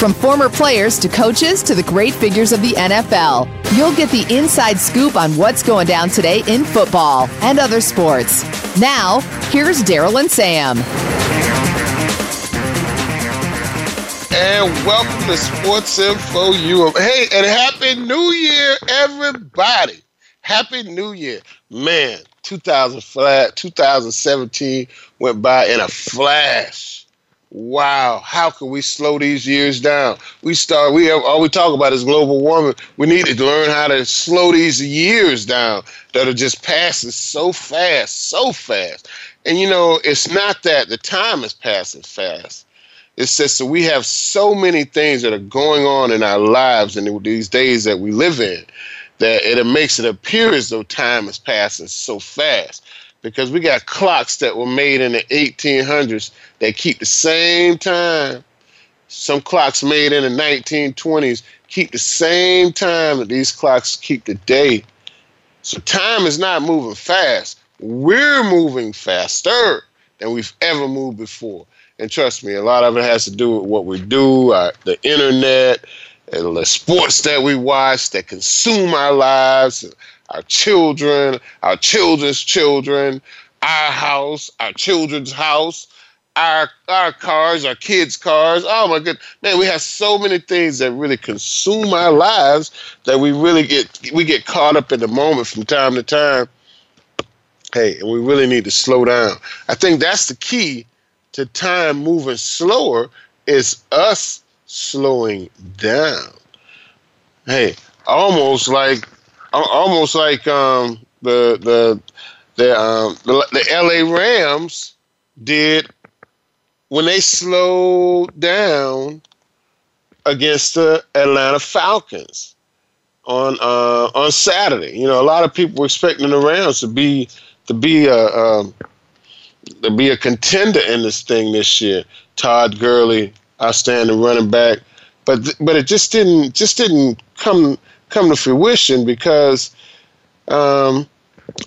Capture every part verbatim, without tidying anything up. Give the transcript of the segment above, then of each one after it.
From former players to coaches to the great figures of the N F L, you'll get the inside scoop on what's going down today in football and other sports. Now, here's Daryl and Sam. And welcome to Sports Info U M. Hey, and Happy New Year, everybody. Happy New Year. Man, two thousand seventeen went by in a flash. Wow. How can we slow these years down? We start, we have, all we talk about is global warming. We need to learn how to slow these years down that are just passing so fast, so fast. And, you know, it's not that the time is passing fast. It's just that we have so many things that are going on in our lives and these days that we live in that it makes it appear as though time is passing so fast, because we got clocks that were made in the eighteen hundreds that keep the same time. Some clocks made in the nineteen twenties keep the same time that these clocks keep today. So time is not moving fast. We're moving faster than we've ever moved before. And trust me, a lot of it has to do with what we do, our, the internet, and the sports that we watch that consume our lives, our children, our children's children, our house, our children's house, our our cars, our kids' cars. Oh, my goodness. Man, we have so many things that really consume our lives that we really get we get caught up in the moment from time to time. Hey, and we really need to slow down. I think that's the key to time moving slower, is us slowing down. Hey, almost like, almost like um, the the the, um, the the L A. Rams did when they slowed down against the Atlanta Falcons on uh, on Saturday. You know, a lot of people were expecting the Rams to be to be a uh, um, to be a contender in this thing this year. Todd Gurley, outstanding running back, but th- but it just didn't just didn't come come to fruition because um,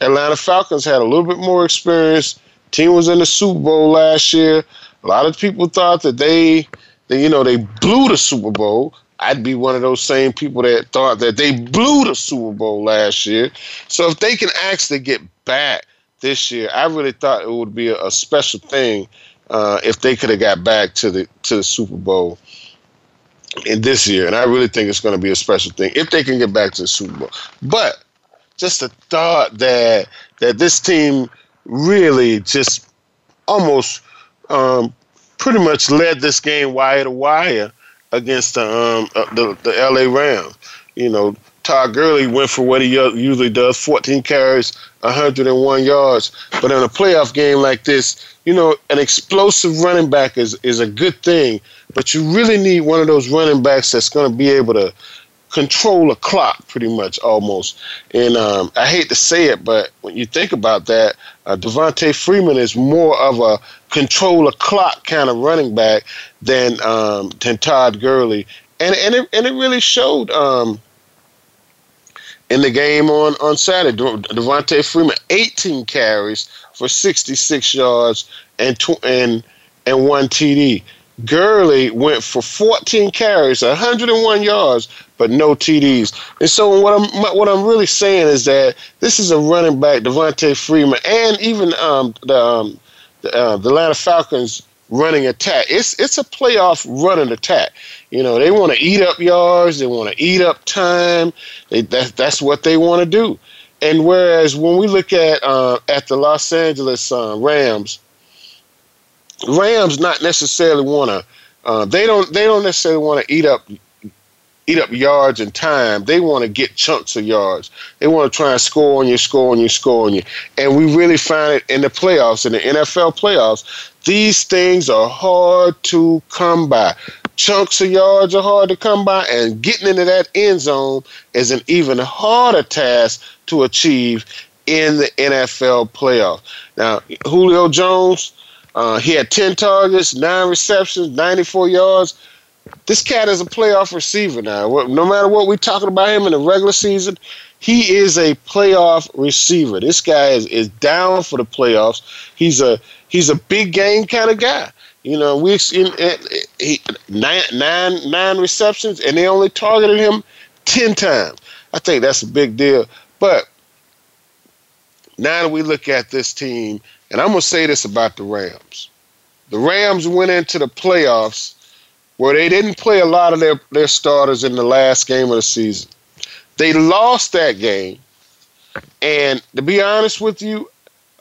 Atlanta Falcons had a little bit more experience. Team was in the Super Bowl last year. A lot of people thought that they, they you know they blew the Super Bowl. I'd be one of those same people that thought that they blew the Super Bowl last year. So if they can actually get back this year, I really thought it would be a special thing uh, if they could have got back to the to the Super Bowl in this year. And I really think it's going to be a special thing if they can get back to the Super Bowl. But just the thought that that this team really just almost um, pretty much led this game wire to wire against the um, the, the L A. Rams. You know, Todd Gurley went for what he usually does, fourteen carries, one hundred one yards. But in a playoff game like this, you know, an explosive running back is, is a good thing, but you really need one of those running backs that's going to be able to control a clock pretty much almost. And um, I hate to say it, but when you think about that, uh, Devontae Freeman is more of a control a clock kind of running back than um, than Todd Gurley. And, and, it, and it really showed um, – in the game on, on Saturday. Devontae Freeman, eighteen carries for sixty-six yards and tw- and and one T D. Gurley went for fourteen carries, one hundred one yards, but no T Ds. And so what I'm what I'm really saying is that this is a running back, Devontae Freeman, and even um, the um, the, uh, the Atlanta Falcons running attack. It's it's a playoff running attack. You know, they want to eat up yards. They want to eat up time. They, that, that's what they want to do. And whereas when we look at uh, at the Los Angeles uh, Rams, Rams not necessarily want to. Uh, they don't. They don't necessarily want to eat up eat up yards and time. They want to get chunks of yards. They want to try and score on you, score on you, score on you. And we really find it in the playoffs, in the N F L playoffs. These things are hard to come by. chunks of yards are hard to come by, and getting into that end zone is an even harder task to achieve in the N F L playoffs. Now, Julio Jones, uh, he had ten targets, nine receptions, ninety-four yards. This cat is a playoff receiver now. No matter what we're talking about him in the regular season, he is a playoff receiver. This guy is, is down for the playoffs. He's a he's a big game kind of guy. You know, we he, nine, nine, nine receptions, and they only targeted him ten times. I think that's a big deal. But now that we look at this team, and I'm going to say this about the Rams. The Rams went into the playoffs where they didn't play a lot of their, their starters in the last game of the season. They lost that game. And to be honest with you,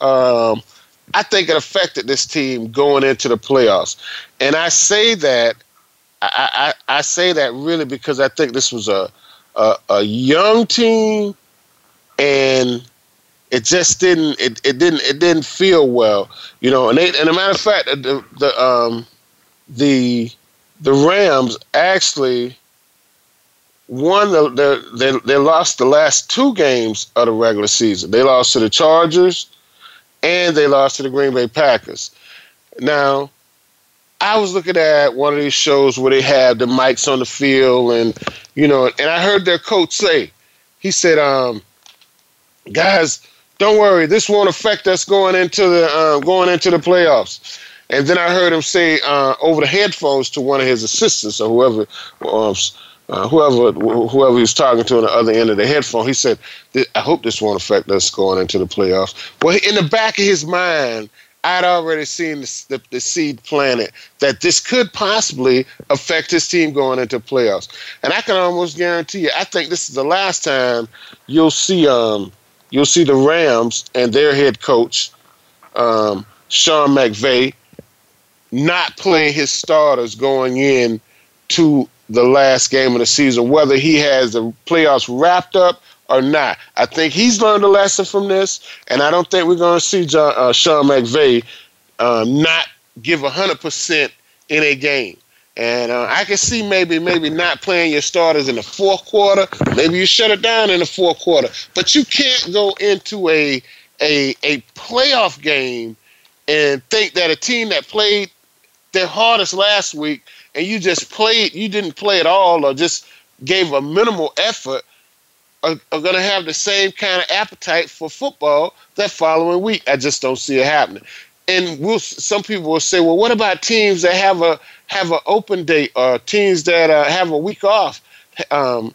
um, I think it affected this team going into the playoffs. And I say that I, I, I say that really because I think this was a, a a young team, and it just didn't it, it didn't it didn't feel well, you know. And they, and a matter of fact, the the um, the, the Rams actually won the, the they they lost the last two games of the regular season. They lost to the Chargers, and they lost to the Green Bay Packers. Now, I was looking at one of these shows where they had the mics on the field, and you know, and I heard their coach say, he said, um, "Guys, don't worry, this won't affect us going into the uh, going into the playoffs." And then I heard him say uh, over the headphones to one of his assistants or whoever, uh, whoever, whoever he was talking to on the other end of the headphone, he said, "I hope this won't affect us going into the playoffs." Well, in the back of his mind, I'd already seen the, the, the seed planted that this could possibly affect his team going into playoffs. And I can almost guarantee you, I think this is the last time you'll see um you'll see the Rams and their head coach, um, Sean McVay, not playing his starters going in to the last game of the season, whether he has the playoffs wrapped up or not. I think he's learned a lesson from this, and I don't think we're going to see John, uh, Sean McVay uh, not give one hundred percent in a game. And uh, I can see maybe maybe not playing your starters in the fourth quarter. Maybe you shut it down in the fourth quarter. But you can't go into a a, a playoff game and think that a team that played their hardest last week and you just played, you didn't play at all or just gave a minimal effort, are, are going to have the same kind of appetite for football that following week. I just don't see it happening. And we'll, some people will say, well, what about teams that have a have an open date or teams that uh, have a week off? Um,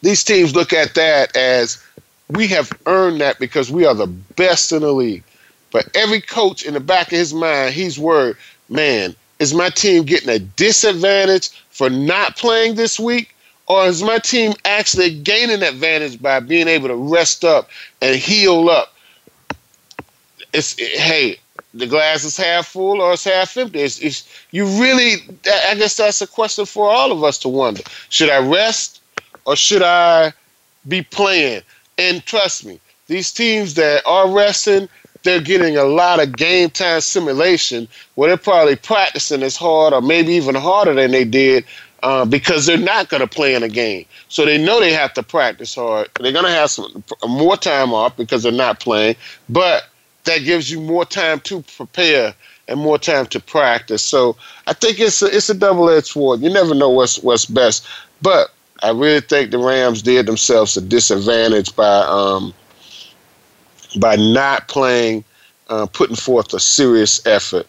these teams look at that as we have earned that because we are the best in the league. But every coach in the back of his mind, he's worried, man, is my team getting a disadvantage for not playing this week? Or is my team actually gaining an advantage by being able to rest up and heal up? It's it, hey, the glass is half full or it's half empty. It's, it's, you really, I guess that's a question for all of us to wonder. Should I rest or should I be playing? And trust me, these teams that are resting, they're getting a lot of game time simulation where they're probably practicing as hard or maybe even harder than they did Uh, because they're not going to play in a game. So they know they have to practice hard. They're going to have some more time off because they're not playing, but that gives you more time to prepare and more time to practice. So I think it's a, it's a double-edged sword. You never know what's what's best. But I really think the Rams did themselves a disadvantage by um, by not playing, uh, putting forth a serious effort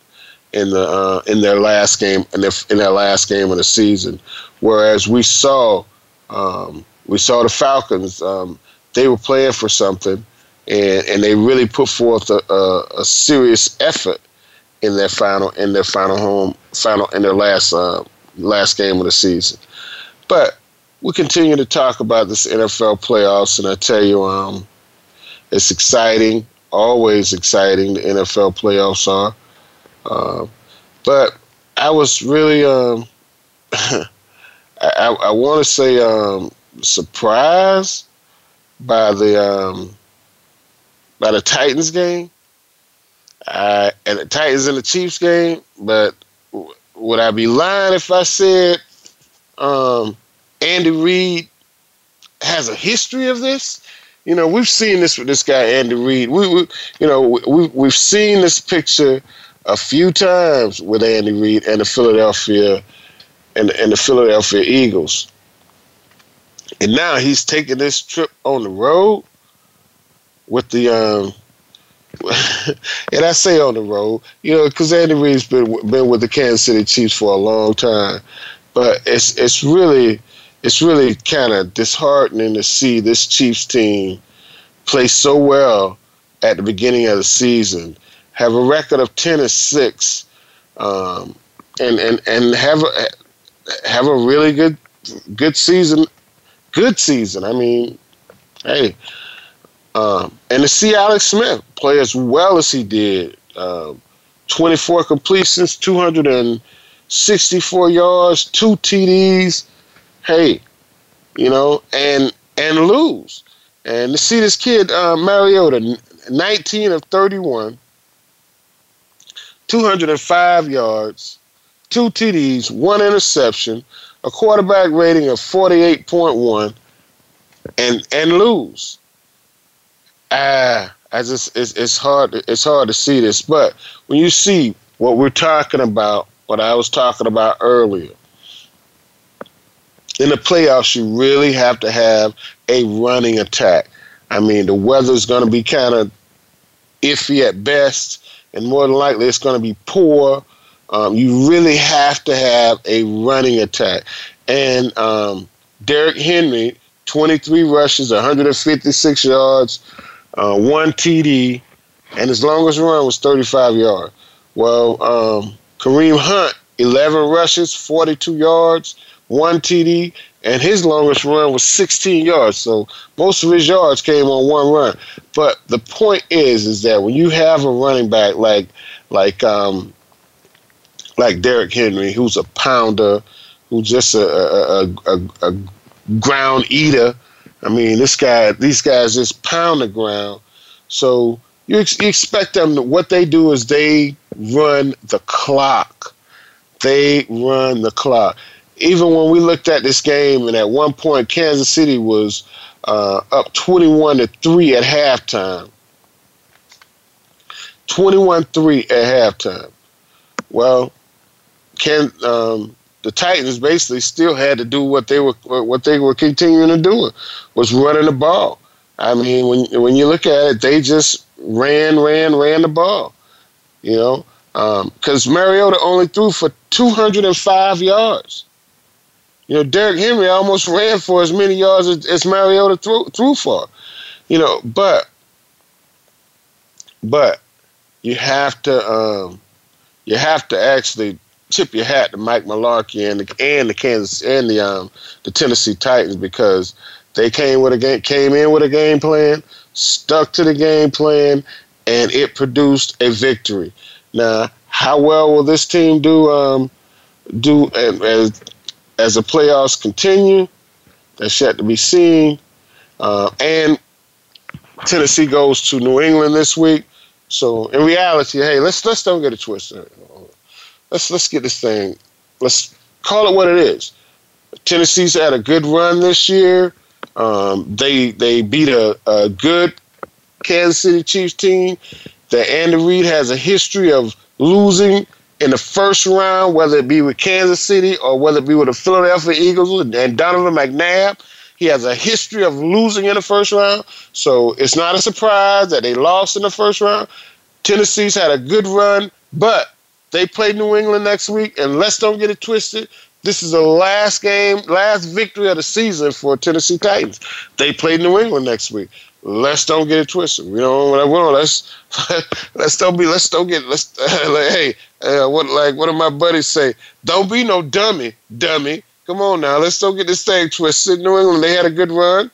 in the uh, in their last game in their, in their last game of the season, whereas we saw um, we saw the Falcons, um, they were playing for something, and, and they really put forth a, a, a serious effort in their final in their final home final in their last uh, last game of the season. But we continue to talk about this N F L playoffs, and I tell you, um, it's exciting, always exciting. The N F L playoffs are. Uh, but I was really, um, I, I, I want to say, um, surprised by the um, by the Titans game, I, and the Titans and the Chiefs game. But would I be lying if I said um, Andy Reid has a history of this? You know, we've seen this with this guy, Andy Reid. We, we you know, we, we've seen this picture a few times with Andy Reid and the Philadelphia and, and the Philadelphia Eagles. And now he's taking this trip on the road with the, um, and I say on the road, you know, because Andy Reid's been been with the Kansas City Chiefs for a long time, but it's it's really it's really kind of disheartening to see this Chiefs team play so well at the beginning of the season, have a record of ten and six, um, and and and have a, have a really good good season. Good season. I mean, hey, um, and to see Alex Smith play as well as he did, uh, twenty-four completions, two hundred sixty-four yards, two T Ds. Hey, you know, and and lose. And to see this kid, uh, Mariota, nineteen of thirty-one, two hundred five yards, two T Ds, one interception, a quarterback rating of forty-eight point one, and and lose. Ah, I just it's it's hard it's hard to see this, but when you see what we're talking about, what I was talking about earlier, in the playoffs, you really have to have a running attack. I mean, the weather's going to be kind of iffy at best, and more than likely, it's going to be poor. Um, you really have to have a running attack. And um, Derrick Henry, twenty-three rushes, one hundred fifty-six yards, uh, one T D, and his longest run was thirty-five yards. Well, um, Kareem Hunt, eleven rushes, forty-two yards, one T D, and his longest run was sixteen yards. So most of his yards came on one run. But the point is, is that when you have a running back like, like, um, like Derrick Henry, who's a pounder, who's just a, a, a, a ground eater. I mean, this guy, these guys just pound the ground. So you, ex- you expect them to, what they do is they run the clock. They run the clock. Even when we looked at this game, and at one point Kansas City was uh, up twenty-one to three at halftime. twenty-one three at halftime. Well, Can um, the Titans basically still had to do what they were what they were continuing to do, was running the ball. I mean, when when you look at it, they just ran, ran, ran the ball. You know, because um, Mariota only threw for two hundred five yards. You know, Derrick Henry almost ran for as many yards as, as Mariota threw, threw for. You know, but but you have to. Um, You have to actually tip your hat to Mike Mularkey and the and the Kansas and the um the Tennessee Titans, because they came with a game, came in with a game plan, stuck to the game plan, and it produced a victory. Now, how well will this team do um do as as the playoffs continue? That's yet to be seen. Uh, and Tennessee goes to New England this week. So in reality, hey, let's let's don't get it twisted. Let's let's get this thing. Let's call it what it is. Tennessee's had a good run this year. Um, they they beat a, a good Kansas City Chiefs team. That Andy Reid has a history of losing in the first round, whether it be with Kansas City or whether it be with the Philadelphia Eagles and Donovan McNabb. He has a history of losing in the first round, so it's not a surprise that they lost in the first round. Tennessee's had a good run, but they play New England next week, and let's don't get it twisted. This is the last game, last victory of the season for Tennessee Titans. They play New England next week. Let's don't get it twisted. You know what I want? Let's let's don't be. Let's don't get. Let's uh, like, hey, uh, what like one of my buddies say? Don't be no dummy, dummy. Come on now, let's don't get this thing twisted. New England, they had a good run.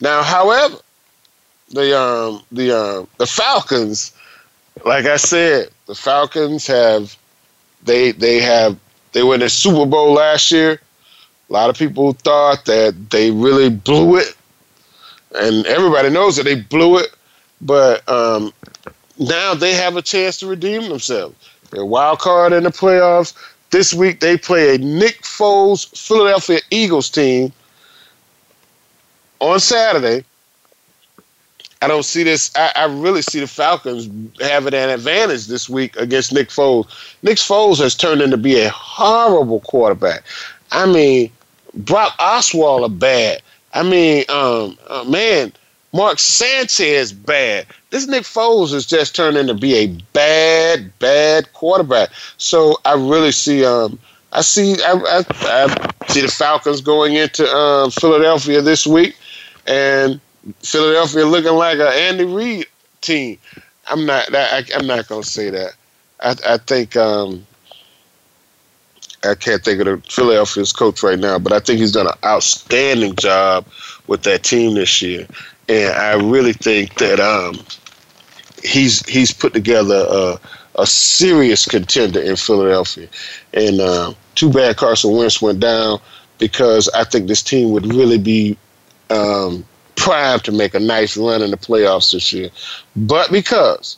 Now, however, the um, the um, the Falcons, like I said, the Falcons have they they have they went to the Super Bowl last year. A lot of people thought that they really blew it, and everybody knows that they blew it. But um, now they have a chance to redeem themselves. They're wild card in the playoffs. This week they play a Nick Foles Philadelphia Eagles team on Saturday. I don't see this. I, I really see the Falcons having an advantage this week against Nick Foles. Nick Foles has turned into be a horrible quarterback. I mean, Brock Osweiler bad. I mean, um, uh, man, Mark Sanchez bad. This Nick Foles has just turned into be a bad, bad quarterback. So I really see. Um, I see. I, I, I see the Falcons going into um, Philadelphia this week, and Philadelphia looking like an Andy Reid team. I'm not. I, I'm not gonna say that. I, I think. Um, I can't think of the Philadelphia's coach right now, but I think he's done an outstanding job with that team this year, and I really think that um, he's he's put together a, a serious contender in Philadelphia. And uh, too bad Carson Wentz went down, because I think this team would really be. Um, primed to make a nice run in the playoffs this year. But because,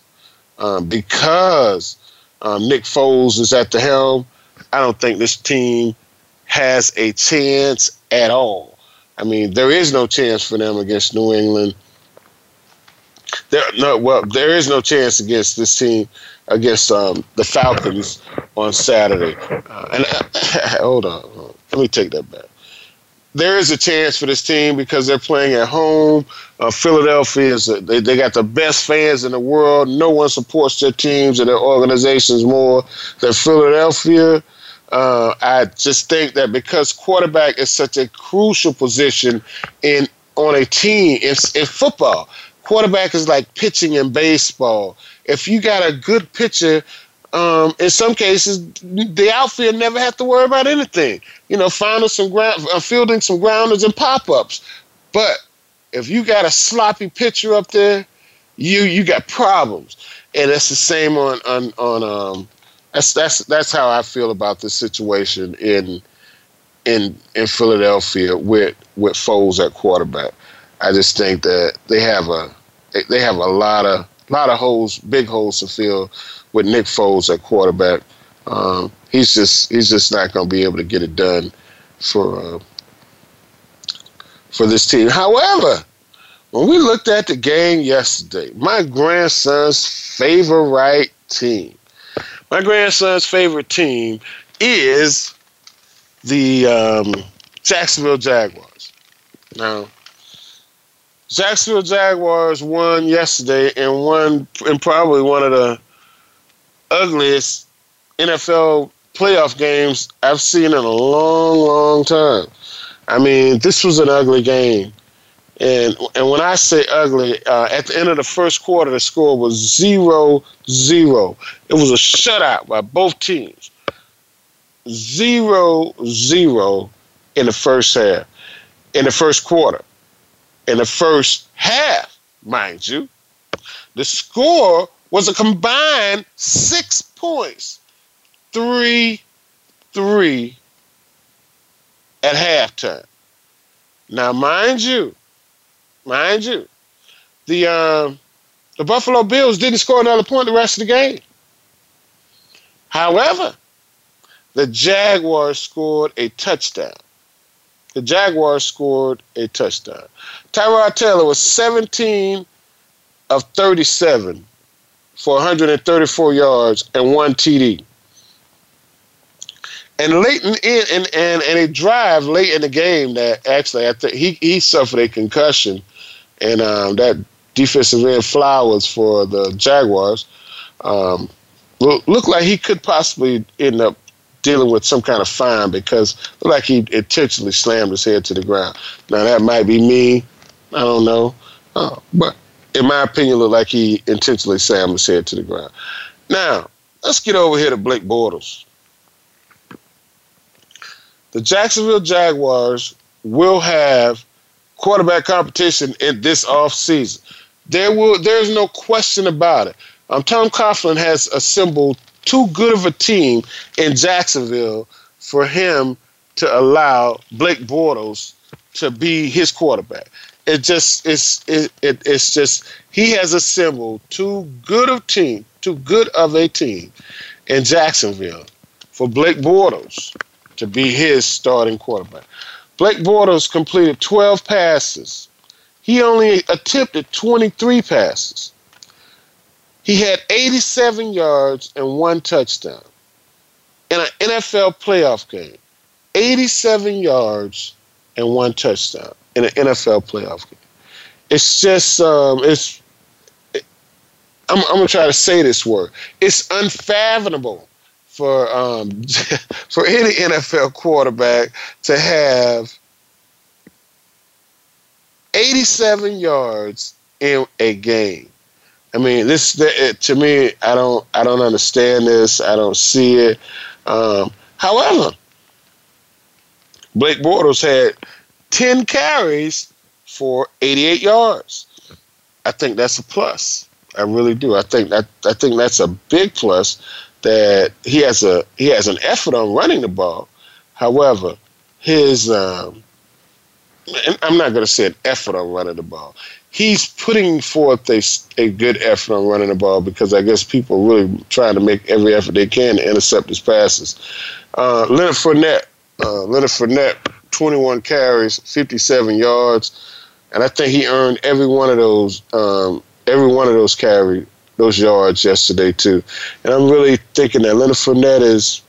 um, because um, Nick Foles is at the helm, I don't think this team has a chance at all. I mean, there is no chance for them against New England. There, no, well, there is no chance against this team, against um, the Falcons on Saturday. Uh, and I, hold on, hold on. Let me take that back. There is a chance for this team because they're playing at home. Uh, Philadelphia, is a, they, they got the best fans in the world. No one supports their teams and their organizations more than Philadelphia. Uh, I just think that because quarterback is such a crucial position in on a team, it's in football. Quarterback is like pitching in baseball. If you got a good pitcher, Um, in some cases, the outfield never have to worry about anything. You know, finding some ground, uh, fielding some grounders and pop-ups. But if you got a sloppy pitcher up there, you you got problems. And that's the same on on on. Um, that's that's that's how I feel about this situation in in in Philadelphia with with Foles at quarterback. I just think that they have a they have a lot of lot of holes, big holes to fill. With Nick Foles at quarterback, um, he's just he's just not going to be able to get it done for uh, for this team. However, when we looked at the game yesterday, my grandson's favorite team, my grandson's favorite team is the um, Jacksonville Jaguars. Now, Jacksonville Jaguars won yesterday and won in probably one of the ugliest N F L playoff games I've seen in a long, long time. I mean, this was an ugly game. And and when I say ugly, uh, at the end of the first quarter, the score was zero zero. It was a shutout by both teams. zero zero in the first half. In the first quarter. In the first half, mind you, the score was a combined six points, three, three at halftime. Now, mind you, mind you, the um, the Buffalo Bills didn't score another point the rest of the game. However, the Jaguars scored a touchdown. The Jaguars scored a touchdown. Tyrod Taylor was seventeen of thirty-seven. For one hundred thirty-four yards and one T D. And late in and and and a drive late in the game that actually I think he he suffered a concussion, and um, that defensive end Flowers for the Jaguars um, looked like he could possibly end up dealing with some kind of fine because it looked like he intentionally slammed his head to the ground. Now that might be me, I don't know, oh, but. In my opinion, looked like he intentionally slammed his head to the ground. Now, let's get over here to Blake Bortles. The Jacksonville Jaguars will have quarterback competition in this offseason. There will, there's no question about it. Um, Tom Coughlin has assembled too good of a team in Jacksonville for him to allow Blake Bortles to be his quarterback. It just it's it, it it's just he has assembled too good of team, too good of a team, in Jacksonville for Blake Bortles to be his starting quarterback. Blake Bortles completed twelve passes. He only attempted twenty-three passes. He had eighty-seven yards and one touchdown in an N F L playoff game. eighty-seven yards and one touchdown in an N F L playoff game. It's just, um, it's. It, I'm, I'm gonna try to say this word. It's unfathomable for um, for any N F L quarterback to have eighty-seven yards in a game. I mean, this that, to me, I don't, I don't understand this. I don't see it. Um, however, Blake Bortles had ten carries for eighty-eight yards. I think that's a plus. I really do. I think that I think that's a big plus that he has a he has an effort on running the ball. However, his um, I'm not going to say an effort on running the ball. He's putting forth a, a good effort on running the ball because I guess people are really trying to make every effort they can to intercept his passes. Uh, Leonard Fournette. Uh, Leonard Fournette, twenty-one carries, fifty-seven yards, and I think he earned every one of those, um, every one of those carry, those yards yesterday too. And I'm really thinking that Leonard Fournette is,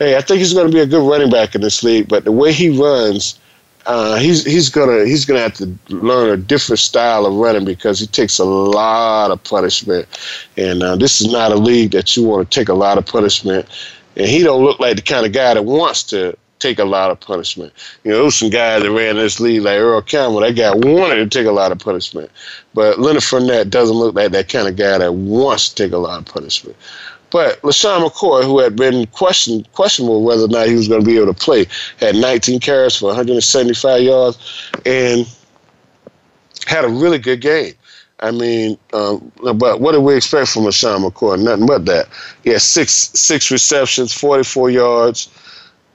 hey, I think he's going to be a good running back in this league. But the way he runs, uh, he's he's gonna he's gonna have to learn a different style of running because he takes a lot of punishment, and uh, this is not a league that you want to take a lot of punishment. And he don't look like the kind of guy that wants to take a lot of punishment. You know, there was some guys that ran this league like Earl Campbell. That guy wanted to take a lot of punishment. But Leonard Fournette doesn't look like that kind of guy that wants to take a lot of punishment. But LeSean McCoy, who had been question, questionable whether or not he was going to be able to play, had nineteen carries for one hundred seventy-five yards and had a really good game. I mean, um, but what do we expect from LeSean McCoy? Nothing but that. He had six six receptions, forty-four yards,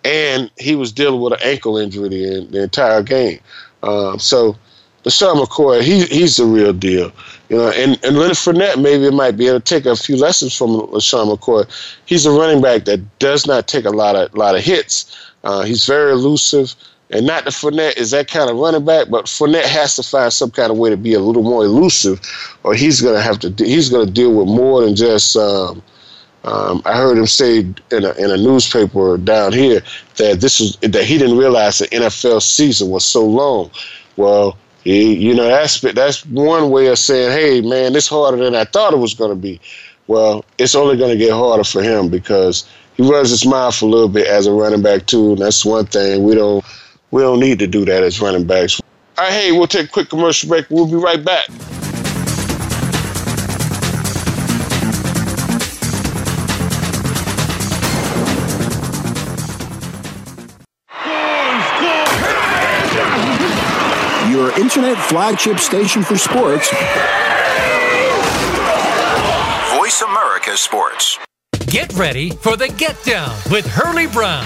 and he was dealing with an ankle injury the, the entire game. Um, so LeSean McCoy, he he's the real deal, you know. And, and Leonard Fournette, maybe it might be able to take a few lessons from LeSean McCoy. He's a running back that does not take a lot of lot of hits. Uh, he's very elusive. And not that Fournette is that kind of running back, but Fournette has to find some kind of way to be a little more elusive, or he's gonna have to de- he's gonna deal with more than just. Um, um, I heard him say in a, in a newspaper down here that this was that he didn't realize the N F L season was so long. Well, he, you know that's that's one way of saying, hey man, it's harder than I thought it was gonna be. Well, it's only gonna get harder for him because he runs his mouth a little bit as a running back too, and that's one thing we don't. We don't need to do that as running backs. All right, hey, we'll take a quick commercial break. We'll be right back. Your internet flagship station for sports. Voice America Sports. Get ready for the Get Down with Hurley Brown.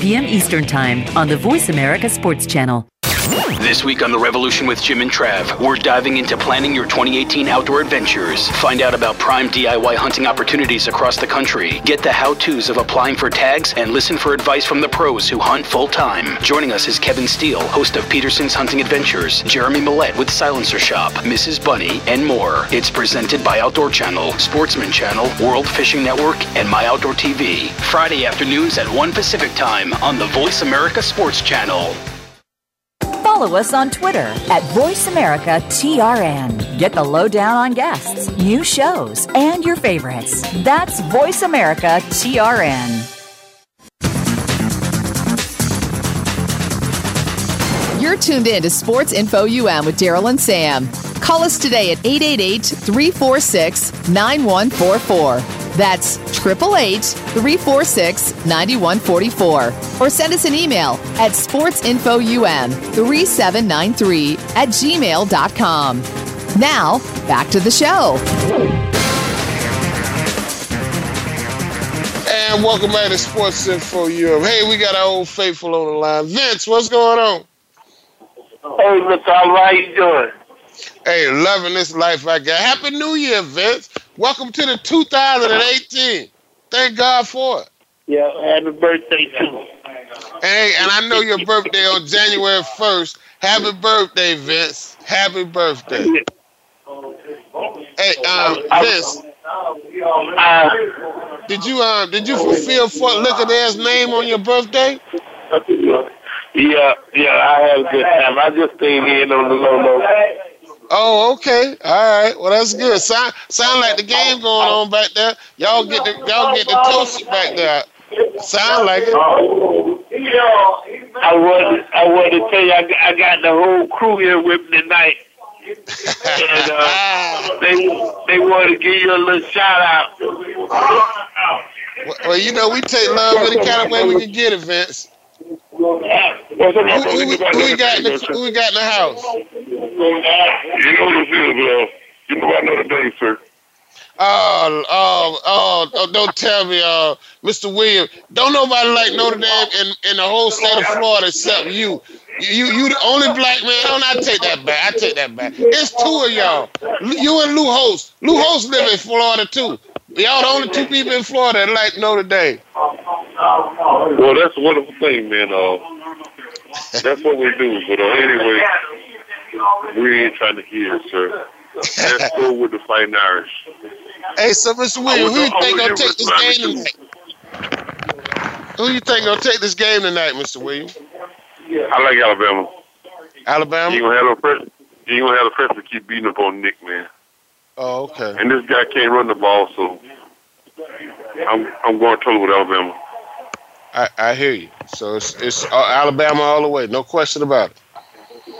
p.m. Eastern Time on the Voice America Sports Channel. This week on The Revolution with Jim and Trav, we're diving into planning your twenty eighteen outdoor adventures. Find out about prime D I Y hunting opportunities across the country. Get the how-tos of applying for tags and listen for advice from the pros who hunt full-time. Joining us is Kevin Steele, host of Peterson's Hunting Adventures, Jeremy Millett with Silencer Shop, Missus Bunny, and more. It's presented by Outdoor Channel, Sportsman Channel, World Fishing Network, and My Outdoor T V. Friday afternoons at one Pacific Time on the Voice America Sports Channel. Follow us on Twitter at Voice America T R N. Get the lowdown on guests, new shows, and your favorites. That's Voice America T R N. You're tuned in to Sports Info U M with Daryl and Sam. Call us today at eight eight eight, three four six, nine one four four. That's eight eight eight, three four six, nine one four four. Or send us an email at sports info u m three seven nine three at gmail dot com. Now, back to the show. And welcome back to Sports Info U M. Hey, we got our old faithful on the line. Vince, what's going on? Hey, what's up? How you doing? Hey, loving this life I got. Happy New Year, Vince. Welcome to the two thousand eighteen. Thank God for it. Yeah, happy birthday, too. Hey, and I know your birthday on January first. Happy birthday, Vince. Happy birthday. Hey, um, Vince. Uh, did you uh, did you fulfill Fort Lickadair's name on your birthday? Yeah, yeah, I had a good time. I just stayed in on the low-low. Oh, okay. All right. Well, that's good. Sound, sound like the game going on back there. Y'all get the y'all get the toasted back there. Sound like it. I wanted I wanted to tell you I got, I got the whole crew here with me tonight, and uh, they they want to give you a little shout out. Well, well, you know we take love any kind of way we can get it, Vince. Who, who, we, who, we got in the, who we got in the house? You know the field, girl. You know I know the name, sir. Oh, oh, oh, oh, don't tell me, uh, Mister Williams. Don't nobody like Notre Dame in, in the whole state of Florida except you. You you the only black man. Don't I take that back. I take that back. It's two of y'all. You and Lou Holtz. Lou Holtz live in Florida, too. Y'all the only two people in Florida that like Notre Dame. Well, that's a wonderful thing, man. Uh, that's what we do. But uh, anyway, we ain't trying to hear it, sir. That's cool with the fighting Irish. Hey, so Mister Williams, who you think gonna take this game tonight? Who you think gonna take this game tonight, Mister Williams? I like Alabama. Alabama? You gonna have a pressure? You gonna have the pressure to keep beating up on Nick, man? Oh, okay. And this guy can't run the ball, so I'm I'm going total with Alabama. I, I hear you. So it's it's Alabama all the way. No question about it.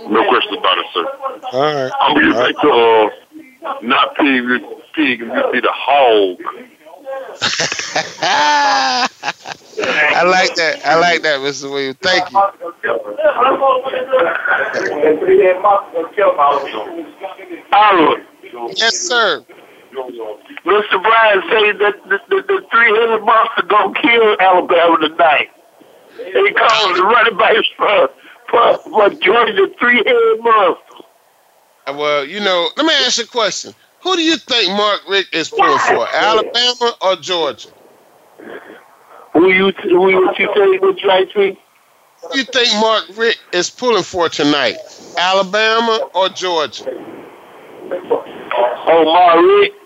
No question about it, sir. All right. I'm going right. to uh, not pig, pig, and be the hog. I like that. I like that, Mister Williams. Thank you. Howard. Yes, sir. Mister Bryan said that the, the, the three-headed monster going to kill Alabama tonight. He called the running backs for, for, for joining the three-headed monster. Well, you know, let me ask you a question. Who do you think Mark Richt is pulling for, Alabama or Georgia? Who you t- who you t- tonight, T? Who you think Mark Richt is pulling for tonight, Alabama or Georgia? Oh, Mark Richt.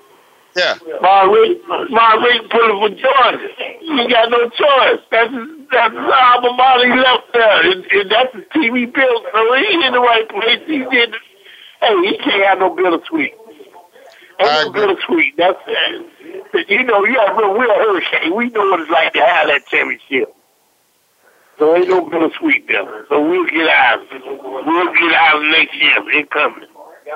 Yeah. Mark Richt, Mark Richt pulling for Georgia. He got no choice. That's his, that's his alma mater he left there. And, and that's the team he built. So he ain't in the right place. He did. Hey, he can't have no bittersweet. Ain't no bittersweet. That's it. You know, you have, we're a hurricane. We know what it's like to have that championship. So ain't no bittersweet there. So we'll get ours. We'll get ours next year. It's coming. I,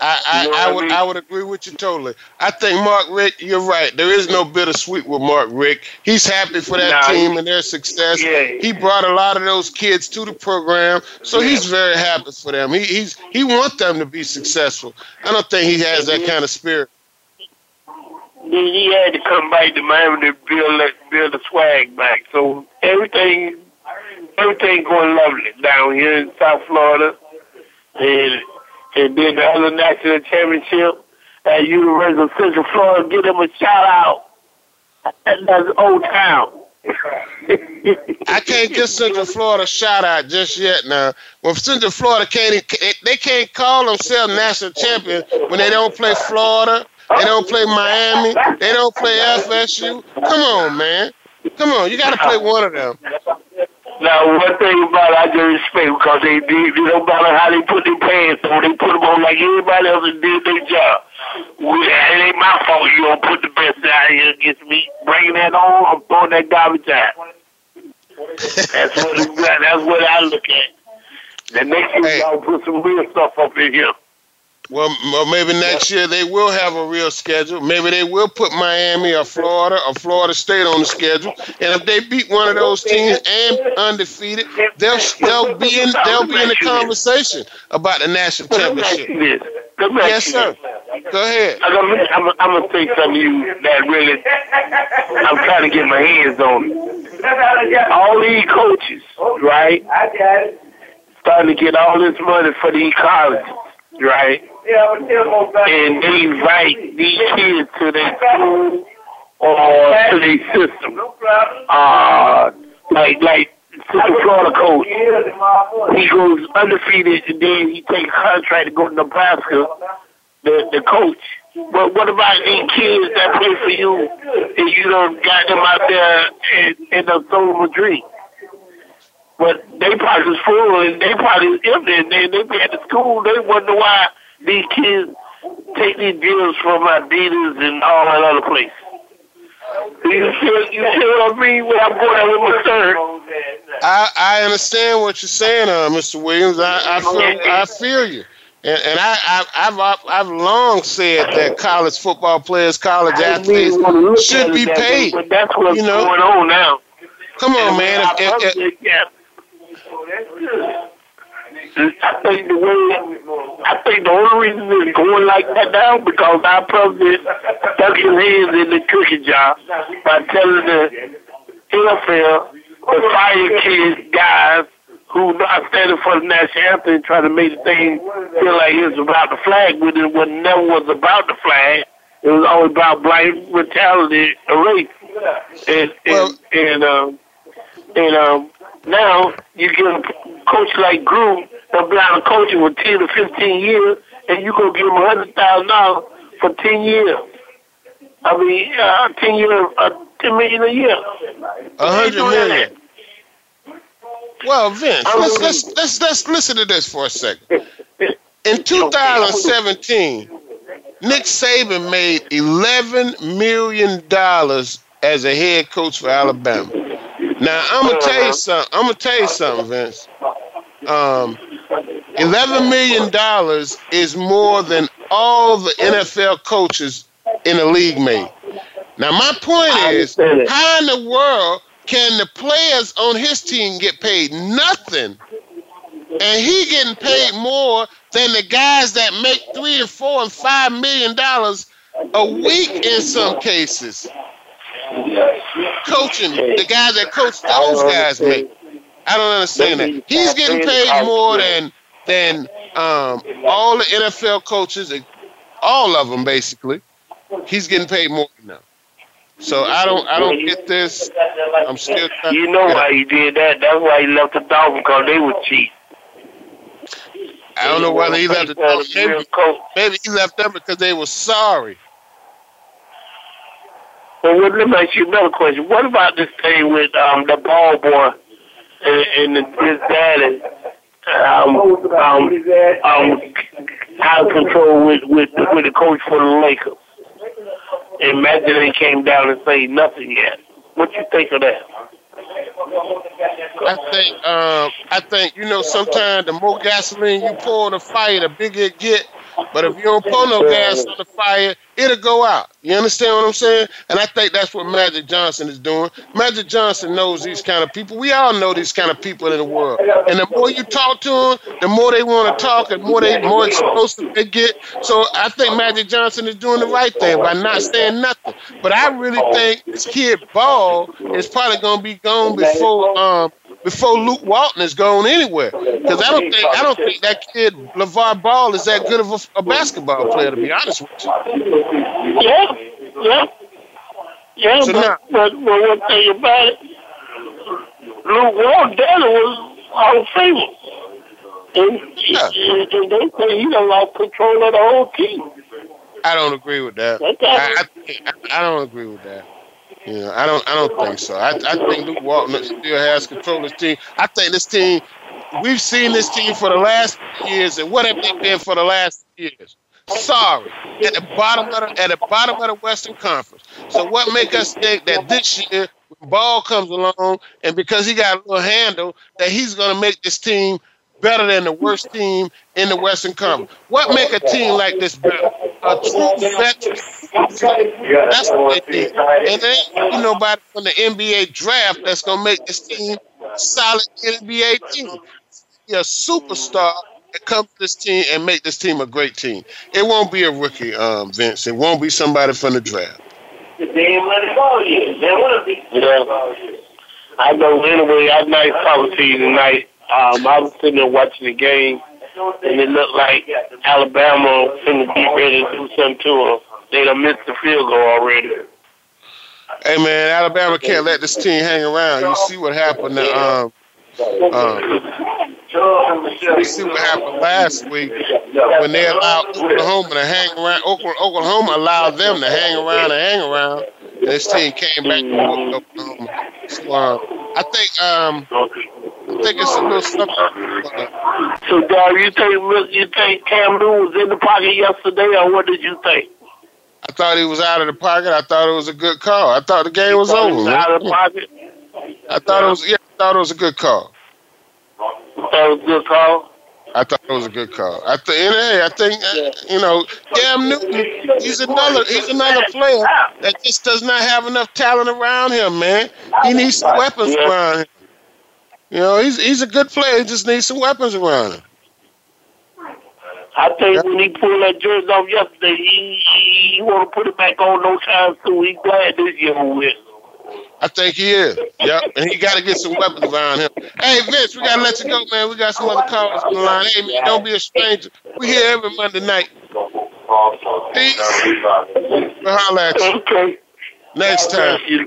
I, you know I would I, mean? I would agree with you totally. I think Mark Richt, you're right. There is no bittersweet with Mark Richt. He's happy for that nah, team and their success. Yeah. He brought a lot of those kids to the program, so yeah. he's very happy for them. He he's he wants them to be successful. I don't think he has that kind of spirit. He had to come back to Miami to build build the swag back. So everything everything going lovely down here in South Florida. And, and then the other national championship at University of Central Florida. Give them a shout-out. That's the old town. I can't give Central Florida a shout-out just yet now. Well, Central Florida can't, they can't call themselves national champions when they don't play Florida, they don't play Miami, they don't play F S U. Come on, man. Come on. You got to play one of them. Now, one thing about it, I just respect because they did, you know, about how they put their pants on. They put them on like everybody else and did their job. Well, it ain't my fault you don't put the best out here against me. Bringing that on, I'm throwing that garbage out. That's what, it, that's what I look at. The next year, hey. Y'all put some real stuff up in here. Well, maybe next year they will have a real schedule. Maybe they will put Miami or Florida or Florida State on the schedule. And if they beat one of those teams and undefeated, they'll they'll be in they'll be in the conversation about the national championship. Yes, sir. Go ahead. I'm gonna say something to you that really I'm trying to get my hands on it. All these coaches, right? Starting to get all this money for these colleges, right? And they invite these kids to their school or to their system. Uh, like, like, Central Florida coach, he goes undefeated and then he takes a contract to go to Nebraska, the, the coach. But what about these kids that play for you and you don't got them out there and end up throwing a dream? But they probably was full and they probably was empty and they, they be at the school. They wonder why these kids take these deals from Adidas and all that other place. You see, you see what I mean when I'm going out with my third? I, I understand what you're saying, uh, Mister Williams. I, I, feel, I feel you. And, and I, I, I've, I've long said that college football players, college athletes should be paid. But that's what's going on now. Come on, man. If, if, if, I think the way, I think the only reason it's going like that now because our president stuck his hands in the cookie jar by telling the N F L to fire kids, guys who are standing for the national anthem and trying to make the thing feel like it's about the flag when it was, never was about the flag. It was all about black brutality and race. And, well, and, and, um, and um, now you get a coach like Groom that's been coaching for ten to fifteen years, and you go give him one hundred thousand dollars for ten years. I mean, uh, ten years, uh, ten million dollars a year. one hundred million dollars. Well, Vince, let's, let's, let's, let's listen to this for a second. In two thousand seventeen, Nick Saban made eleven million dollars as a head coach for Alabama. Now, I'm going to tell you something. I'm going to tell you something, Vince. Um, eleven million dollars is more than all the N F L coaches in the league made. Now, my point is, how in the world can the players on his team get paid nothing? And he getting paid more than the guys that make three and four and five million dollars a week in some cases. Coaching, the guys that coach those guys make. I don't understand that. He's getting paid more than than um, all the N F L coaches, all of them basically. He's getting paid more than them. So I don't, I don't get this. I'm still. Trying you know to why he did that? That's why he left the Dolphins because they were cheap. I don't know whether he left the Dolphins. Maybe, maybe he left them because they were sorry. Well, let me ask you another question. What about this thing with um, the ball boy and, and his dad and um, um, um, out of control with, with, with the coach for the Lakers? And Magic they came down and say nothing yet. What you think of that? I think, um, I think you know, sometimes the more gasoline you pour on the fire, the bigger it get. But if you don't pour no gas on the fire, it'll go out. You understand what I'm saying? And I think that's what Magic Johnson is doing. Magic Johnson knows these kind of people. We all know these kind of people in the world. And the more you talk to them, the more they want to talk and more they more explosive they get. So I think Magic Johnson is doing the right thing by not saying nothing. But I really think this kid Ball is probably going to be gone before um, before Luke Walton is gone anywhere. Because I don't think I don't think that kid LeVar Ball is that good of a, a basketball player, to be honest with you. Yeah, yeah, yeah. So but, but, but one thing about it, Luke Walton was our favorite. And, yeah. and, and they say he don't like control of the whole team. I don't agree with that. I, I, I don't agree with that. You know, I don't. I don't think so. I, I think Luke Walton still has control of this team. I think this team. We've seen this team for the last years, and what have they been for the last years? Sorry, at the bottom of the, at the bottom of the Western Conference. So what make us think that this year, when Ball comes along, and because he got a little handle, that he's going to make this team better than the worst team in the Western Conference? What make a team like this better? A true veteran. That's what they need. And there ain't nobody from the N B A draft that's going to make this team a solid N B A team. Be a superstar that comes to this team and make this team a great team. It won't be a rookie, um, Vince. It won't be somebody from the draft. They ain't let it go yet. They want to be. Yeah. I know anyway. I might talk to you tonight. Um, I was sitting there watching the game, and it looked like Alabama was going to be ready to do something to them. They done missed the field goal already. Hey, man, Alabama can't let this team hang around. You see what happened to, um, um, you see what happened last week when they allowed Oklahoma to hang around. Oklahoma allowed them to hang around and hang around. And this team came back to Oklahoma. So, um, I think... Um, I think it's a little something. So, Daryl, you think you think Cam Newton was in the pocket yesterday, or what did you think? I thought he was out of the pocket. I thought it was a good call. I thought the game you was over. He was out of the pocket. I thought it was. Yeah, I thought it was a good call. You thought it was a good call. I thought it was a good call. I think. Hey, I think yeah. you know, Cam Newton. He's another. He's another player that just does not have enough talent around him. Man, he needs some weapons yeah. around him. You know, he's he's a good player. He just needs some weapons around him. I think yeah. when he pulled that jersey off yesterday, he, he, he want to put it back on no time soon. He's glad this year will win. I think he is. Yep, and he got to get some weapons around him. Hey, Vince, we got to let you go, man. We got some other callers on the line. Hey, man, don't be a stranger. We're here every Monday night. Peace. We'll holler at you. Okay. Next time. Hey,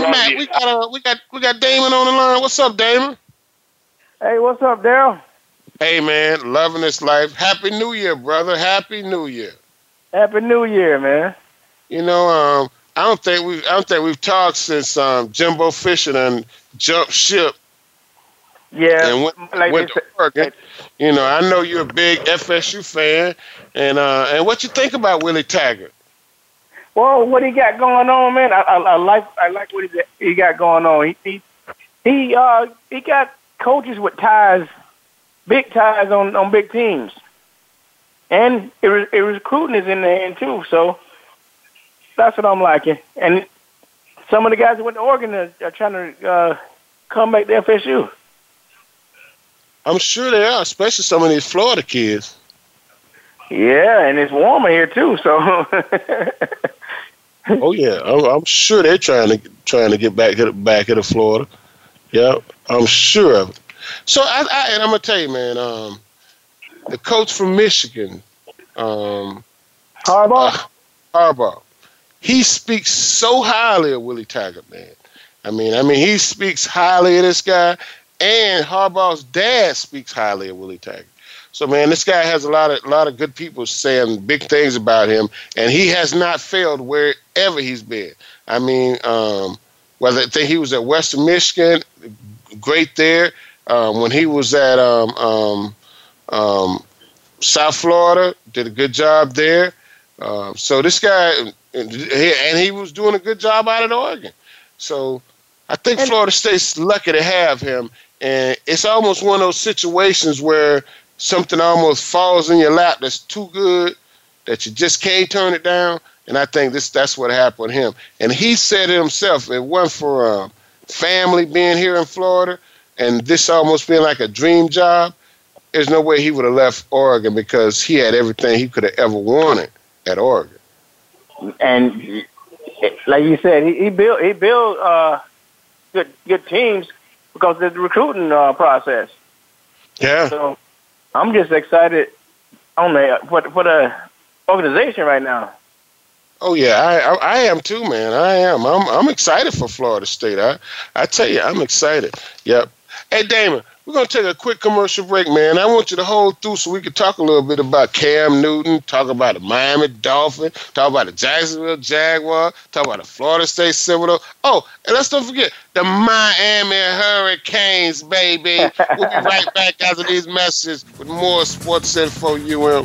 Matt, we got uh, we got we got Damon on the line. What's up, Damon? Hey, what's up, Daryl? Hey, man, loving this life. Happy New Year, brother. Happy New Year. Happy New Year, man. You know, um, I don't think we I don't think we've talked since um, Jimbo Fisher done jumped ship. Yeah, and went, like went to work. Like, you know, I know you're a big F S U fan, and uh, and what you think about Willie Taggart? Well, what he got going on, man? I, I, I like I like what he got going on. He he he, uh, he got coaches with ties, big ties on, on big teams, and it, it recruiting is in there too. So that's what I'm liking. And some of the guys that went to Oregon are, are trying to uh, come back to F S U. I'm sure they are, especially some of these Florida kids. Yeah, and it's warmer here too. So. Oh yeah, I'm, I'm sure they're trying to trying to get back to the, back into Florida. Yeah, I'm sure of it. So I, I and I'm gonna tell you, man, um, the coach from Michigan, um, Harbaugh. Uh, Harbaugh, he speaks so highly of Willie Taggart, man. I mean, I mean, he speaks highly of this guy, and Harbaugh's dad speaks highly of Willie Taggart. So, man, this guy has a lot of lot of good people saying big things about him, and he has not failed wherever he's been. I mean, um, whether I think he was at Western Michigan, great there. Um, when he was at um, um, um, South Florida, did a good job there. Um, so this guy, and he was doing a good job out in Oregon. So I think Florida State's lucky to have him, and it's almost one of those situations where something almost falls in your lap that's too good that you just can't turn it down. And I think this that's what happened to him. And he said it himself, it wasn't for um, family being here in Florida and this almost being like a dream job, there's no way he would have left Oregon because he had everything he could have ever wanted at Oregon. And like you said, he, he built he built uh, good good teams. because of the recruiting uh, process. Yeah. So I'm just excited on the for, for the organization right now. Oh yeah, I, I I am too, man. I am. I'm I'm excited for Florida State. I I tell you, I'm excited. Yep. Hey, Damon, we're going to take a quick commercial break, man. I want you to hold through so we can talk a little bit about Cam Newton, talk about the Miami Dolphins, talk about the Jacksonville Jaguars, talk about the Florida State Seminoles. Oh, and let's don't forget the Miami Hurricanes, baby. We'll be right back after these messages with more Sports Info U M.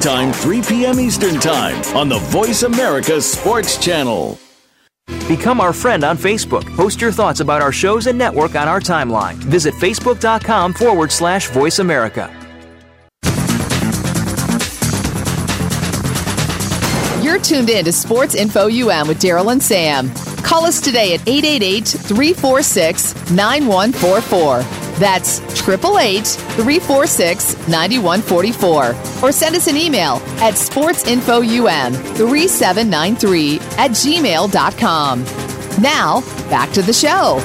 Time, three p.m. Eastern Time on the Voice America Sports Channel. Become our friend on Facebook. Post your thoughts about our shows and network on our timeline. Visit facebook.com forward slash Voice America. You're tuned in to Sports Info U M with Daryl and Sam. Call us today at eight eight eight, three four six, nine one four four. That's eight eight eight, three four six, nine one four four. Or send us an email at sportsinfoum3793 at gmail.com. Now, back to the show.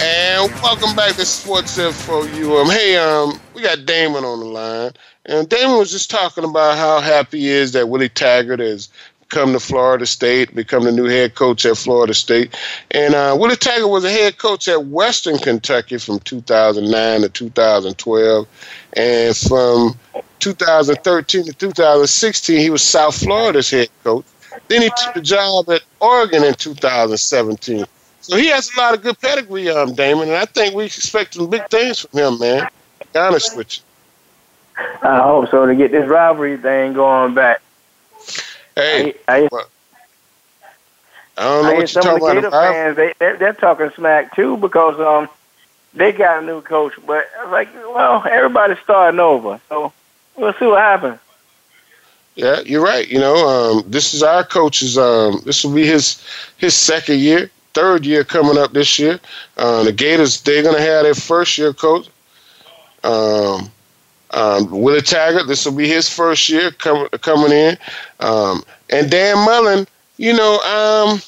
And welcome back to Sports Info U M. Hey, um, we got Damon on the line. And Damon was just talking about how happy he is that Willie Taggart is come to Florida State, become the new head coach at Florida State. And uh, Willie Taggart was a head coach at Western Kentucky from two thousand nine to two thousand twelve. And from two thousand thirteen to two thousand sixteen, he was South Florida's head coach. Then he took the job at Oregon in two thousand seventeen. So he has a lot of good pedigree, um, Damon, and I think we expect some big things from him, man. To be honest with you. I hope so, to get this rivalry thing going back. Hey, I, I, I don't know I what you're talking about. The fans, they, they're, they're talking smack, too, because um, they got a new coach. But, I was like, well, everybody's starting over. So, we'll see what happens. Yeah, you're right. You know, um, this is our coach's. Um, this will be his his second year, third year coming up this year. Uh, the Gators, they're going to have their first-year coach. Um Um, Willie Taggart, this will be his first year com- coming in. Um, and Dan Mullen, you know, um,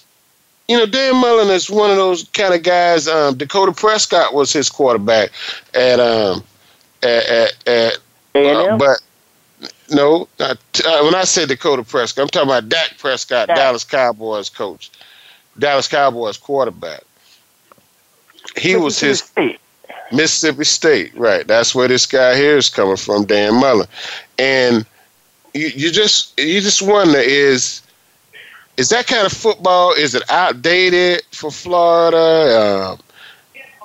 you know, Dan Mullen is one of those kind of guys. Um, Dakota Prescott was his quarterback at um, at at, at uh, but no, not, uh, when I say Dakota Prescott, I'm talking about Dak Prescott, Dak. Dallas Cowboys coach, Dallas Cowboys quarterback. He was his. Mississippi State, right. That's where this guy here is coming from, Dan Mullen. And you, you just you just wonder is is that kind of football, is it outdated for Florida? Uh,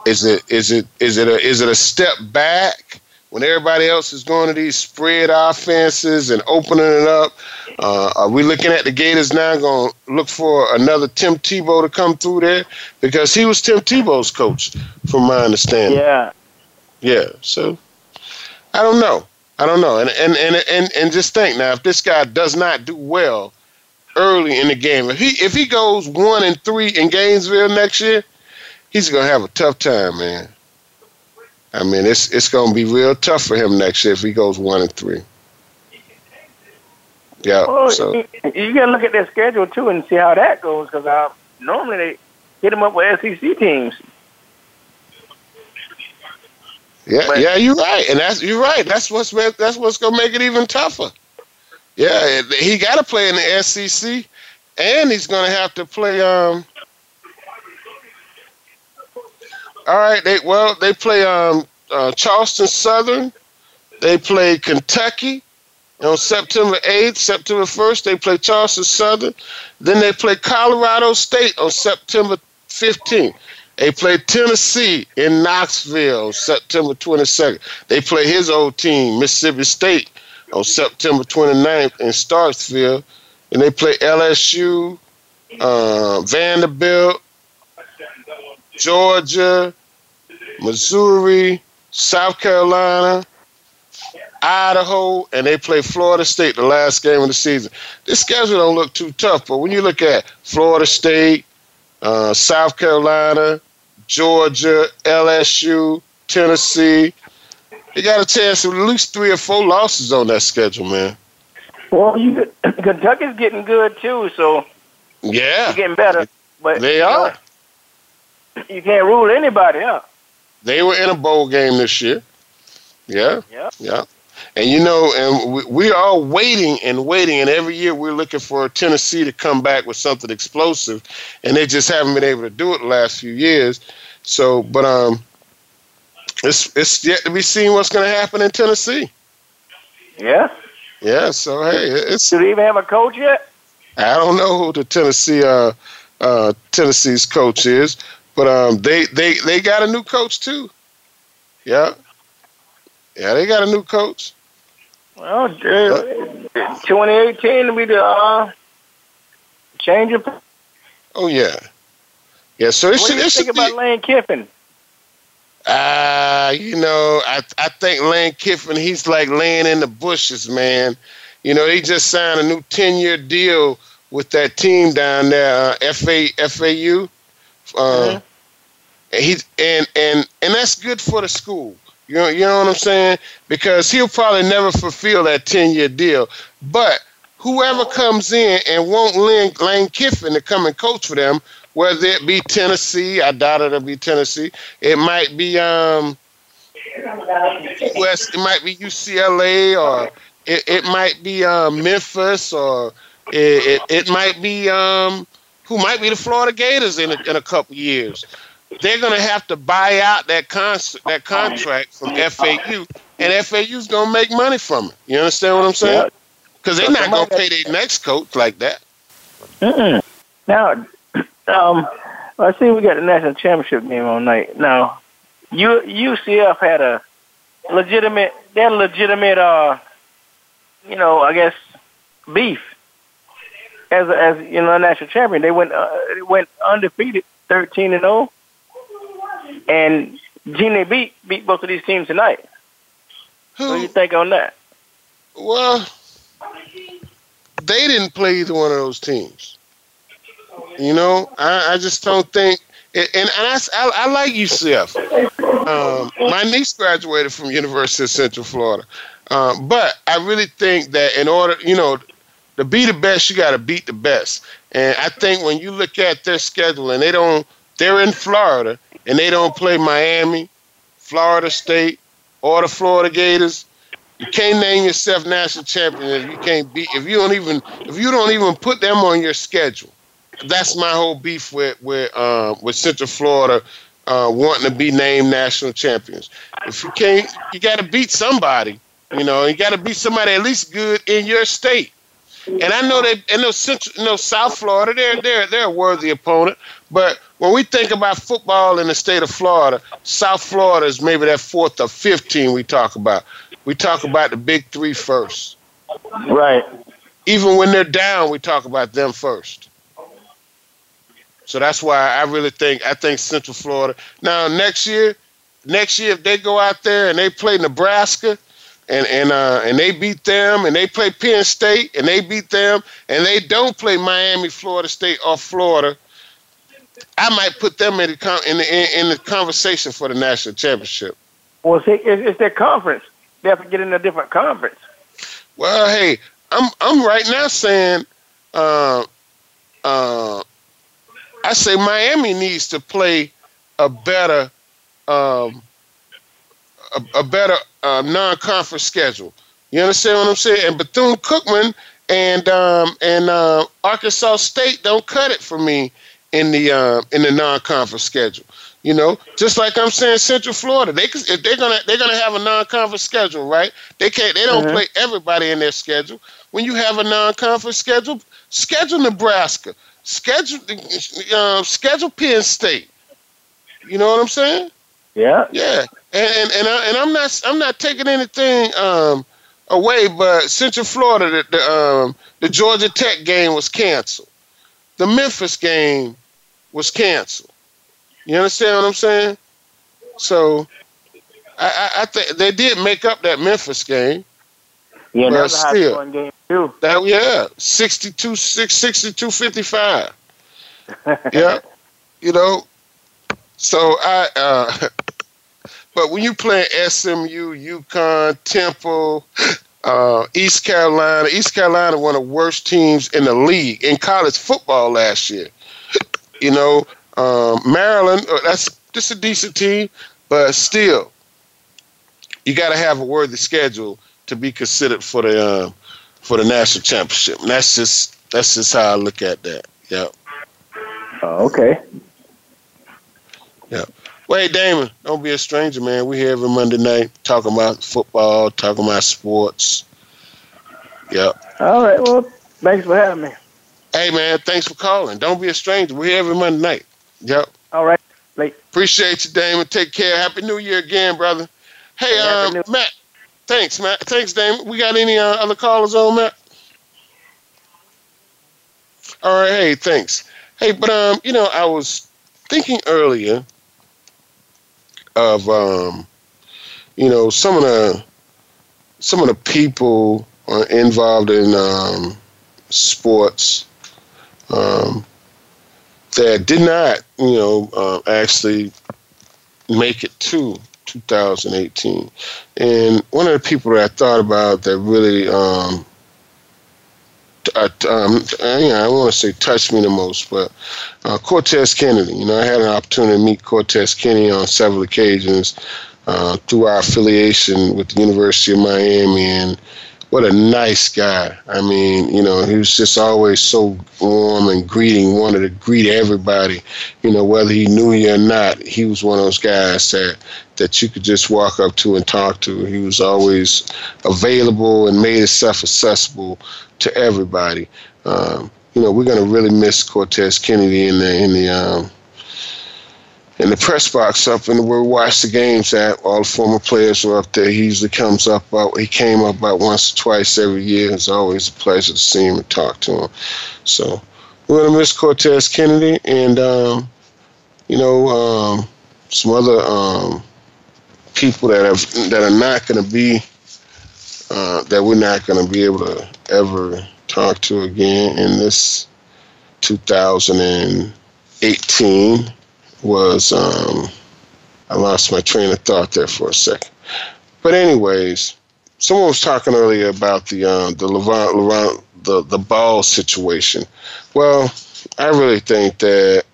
is it is it is it a, is it a step back when everybody else is going to these spread offenses and opening it up? Uh, are we looking at the Gators now going to look for another Tim Tebow to come through there? Because he was Tim Tebow's coach, from my understanding. Yeah. Yeah, so I don't know. I don't know. And and, and, and and just think now, if this guy does not do well early in the game, if he if he goes one and three in Gainesville next year, he's gonna have a tough time, man. I mean, it's it's gonna be real tough for him next year if he goes one and three. Yeah. Well, so you, you gotta look at their schedule too and see how that goes, because uh, normally they hit him up with S E C teams. Yeah, but, yeah, you're right, and that's you're right. That's what's that's what's gonna make it even tougher. Yeah, he got to play in the S E C, and he's gonna have to play. Um, all right, they well they play um, uh, Charleston Southern, they play Kentucky on September eighth, September first. They play Charleston Southern, then they play Colorado State on September fifteenth. They play Tennessee in Knoxville, September twenty-second. They play his old team, Mississippi State, on September twenty-ninth in Starkville. And they play L S U, uh, Vanderbilt, Georgia, Missouri, South Carolina, Idaho, and they play Florida State the last game of the season. This schedule don't look too tough, but when you look at Florida State, uh, South Carolina, Georgia, L S U, Tennessee, they got a chance of at least three or four losses on that schedule, man. Well, you, Kentucky's getting good too, so yeah, they're getting better. But they are. You know, you can't rule anybody out. They were in a bowl game this year. Yeah, yeah, yeah. And you know, and we, we are waiting and waiting, and every year we're looking for Tennessee to come back with something explosive, and they just haven't been able to do it the last few years. So, but um, it's it's yet to be seen what's going to happen in Tennessee. Yeah, yeah. So hey, it's do they even have a coach yet? I don't know who the Tennessee uh, uh, Tennessee's coach is, but um, they they they got a new coach too. Yeah. Yeah, they got a new coach. Well, twenty eighteen will be the uh, change of. Oh yeah, yeah. So it's what should, do you it think about be... Lane Kiffin? Uh, you know, I I think Lane Kiffin, he's like laying in the bushes, man. You know, he just signed a new ten-year deal with that team down there, uh, F A U. Uh, mm-hmm. he and and and that's good for the school. You know, you know what I'm saying? Because he'll probably never fulfill that ten-year deal. But whoever comes in and won't Lane Kiffin to come and coach for them, whether it be Tennessee, I doubt it'll be Tennessee. It might be um, West. It might be U C L A, or it, it might be um, Memphis, or it, it, it might be um, who might be the Florida Gators in a, in a couple years. They're going to have to buy out that con- that contract from F A U, and F A U's going to make money from it. You understand what I'm saying? Because they're not going to pay their next coach like that. Mm-mm. Now, um, I see we got the national championship game all night. Now, U C F had a legitimate, they had a legitimate, uh, you know, I guess, beef as a, as you know, a national champion. They went uh, they went undefeated, thirteen and zero. And Gene beat beat both of these teams tonight. Who, what do you think on that? Well, they didn't play either one of those teams. You know, I, I just don't think. And, and I, I, I like U C F. Um, my niece graduated from University of Central Florida, um, but I really think that in order, you know, to be the best, you got to beat the best. And I think when you look at their schedule, and they don't, they're in Florida. And they don't play Miami, Florida State, or the Florida Gators. You can't name yourself national champion if you can't beat if you don't even if you don't even put them on your schedule. That's my whole beef with with uh, with Central Florida uh, wanting to be named national champions. If you can't, you got to beat somebody. You know, you got to beat somebody at least good in your state. And I know they, I know Central, you know, South Florida, they're they're they're a worthy opponent. But when we think about football in the state of Florida, South Florida is maybe that fourth or fifth team we talk about. We talk about the big three first. Right. Even when they're down, we talk about them first. So that's why I really think I think Central Florida. Now next year, next year if they go out there and they play Nebraska. And and uh and they beat them, and they play Penn State, and they beat them, and they don't play Miami, Florida State, or Florida. I might put them in the con- in the in the conversation for the national championship. Well, see, it's, it's their conference. They have to get in a different conference. Well, hey, I'm I'm right now saying, uh, uh, I say Miami needs to play a better, um, a, a better. Uh, non-conference schedule. You understand what I'm saying? And Bethune-Cookman and um, and uh, Arkansas State don't cut it for me in the uh, in the non-conference schedule. You know, just like I'm saying, Central Florida. They if they're gonna they're gonna have a non-conference schedule, right? They can't. They don't mm-hmm. play everybody in their schedule. When you have a non-conference schedule, schedule Nebraska, schedule uh, schedule Penn State. You know what I'm saying? Yeah. Yeah. And and and, I, and I'm not I'm not taking anything um, away, but Central Florida, the the, um, the Georgia Tech game was canceled. The Memphis game was canceled. You understand what I'm saying? So I, I, I think they did make up that Memphis game. Yeah, that was a high-scoring game too. That yeah, sixty-two fifty-five. Yeah, you know. So I. Uh, But when you play S M U, UConn, Temple, uh, East Carolina, East Carolina one of the worst teams in the league in college football last year. You know, um, Maryland, that's just a decent team, but still, you got to have a worthy schedule to be considered for the uh, for the national championship. And that's just that's just how I look at that. Yeah. Uh, okay. Yeah. Well, hey, Damon, don't be a stranger, man. We're here every Monday night talking about football, talking about sports. Yep. All right, well, thanks for having me. Hey, man, thanks for calling. Don't be a stranger. We're here every Monday night. Yep. All right. Late. Appreciate you, Damon. Take care. Happy New Year again, brother. Hey, um, Matt, thanks, Matt. Thanks, Damon. We got any uh, other callers on, Matt? All right, hey, thanks. Hey, but, um, you know, I was thinking earlier of um, you know, some of the some of the people are involved in um, sports um, that did not, you know, uh, actually make it to two thousand eighteen. And one of the people that I thought about that really, um, I, um, I, you know, I want to say touched me the most, but uh, Cortez Kennedy. You know, I had an opportunity to meet Cortez Kennedy on several occasions uh, through our affiliation with the University of Miami, and what a nice guy. I mean, you know, he was just always so warm and greeting, wanted to greet everybody, you know, whether he knew you or not. He was one of those guys that, that you could just walk up to and talk to. He was always available and made himself accessible to everybody. Um, you know, we're going to really miss Cortez Kennedy in the in the um, in the press box up in where we watch the games at. All the former players were up there. He usually comes up about he came up about once or twice every year. It's always a pleasure to see him and talk to him. So we're going to miss Cortez Kennedy, and um, you know, um, some other um, people that have that are not going to be. Uh, that we're not going to be able to ever talk to again. In this two thousand eighteen was, um, I lost my train of thought there for a second. But anyways, someone was talking earlier about the uh, the LeVon, LeVon, the the ball situation. Well, I really think that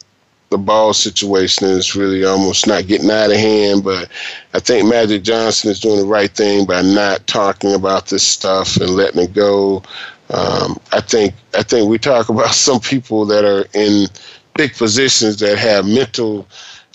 the ball situation is really almost not getting out of hand, but I think Magic Johnson is doing the right thing by not talking about this stuff and letting it go. Um, I think I think we talk about some people that are in big positions that have mental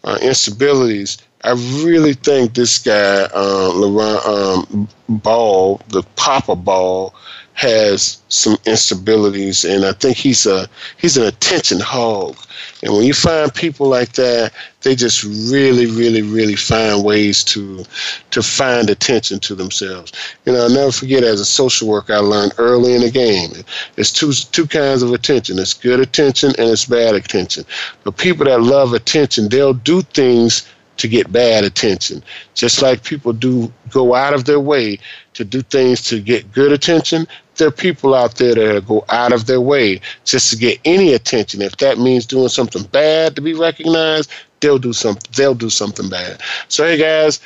uh, instabilities I really think this guy, uh, LeVar, um, Ball, the Papa Ball, has some instabilities, and I think he's a he's an attention hog. And when you find people like that, they just really, really, really find ways to to find attention to themselves. You know, I'll never forget, as a social worker, I learned early in the game, there's two two kinds of attention. It's good attention and it's bad attention. But people that love attention, they'll do things to get bad attention, just like people do go out of their way to do things to get good attention. There are people out there that go out of their way just to get any attention. If that means doing something bad to be recognized, they'll do something. They'll do something bad. So, hey guys,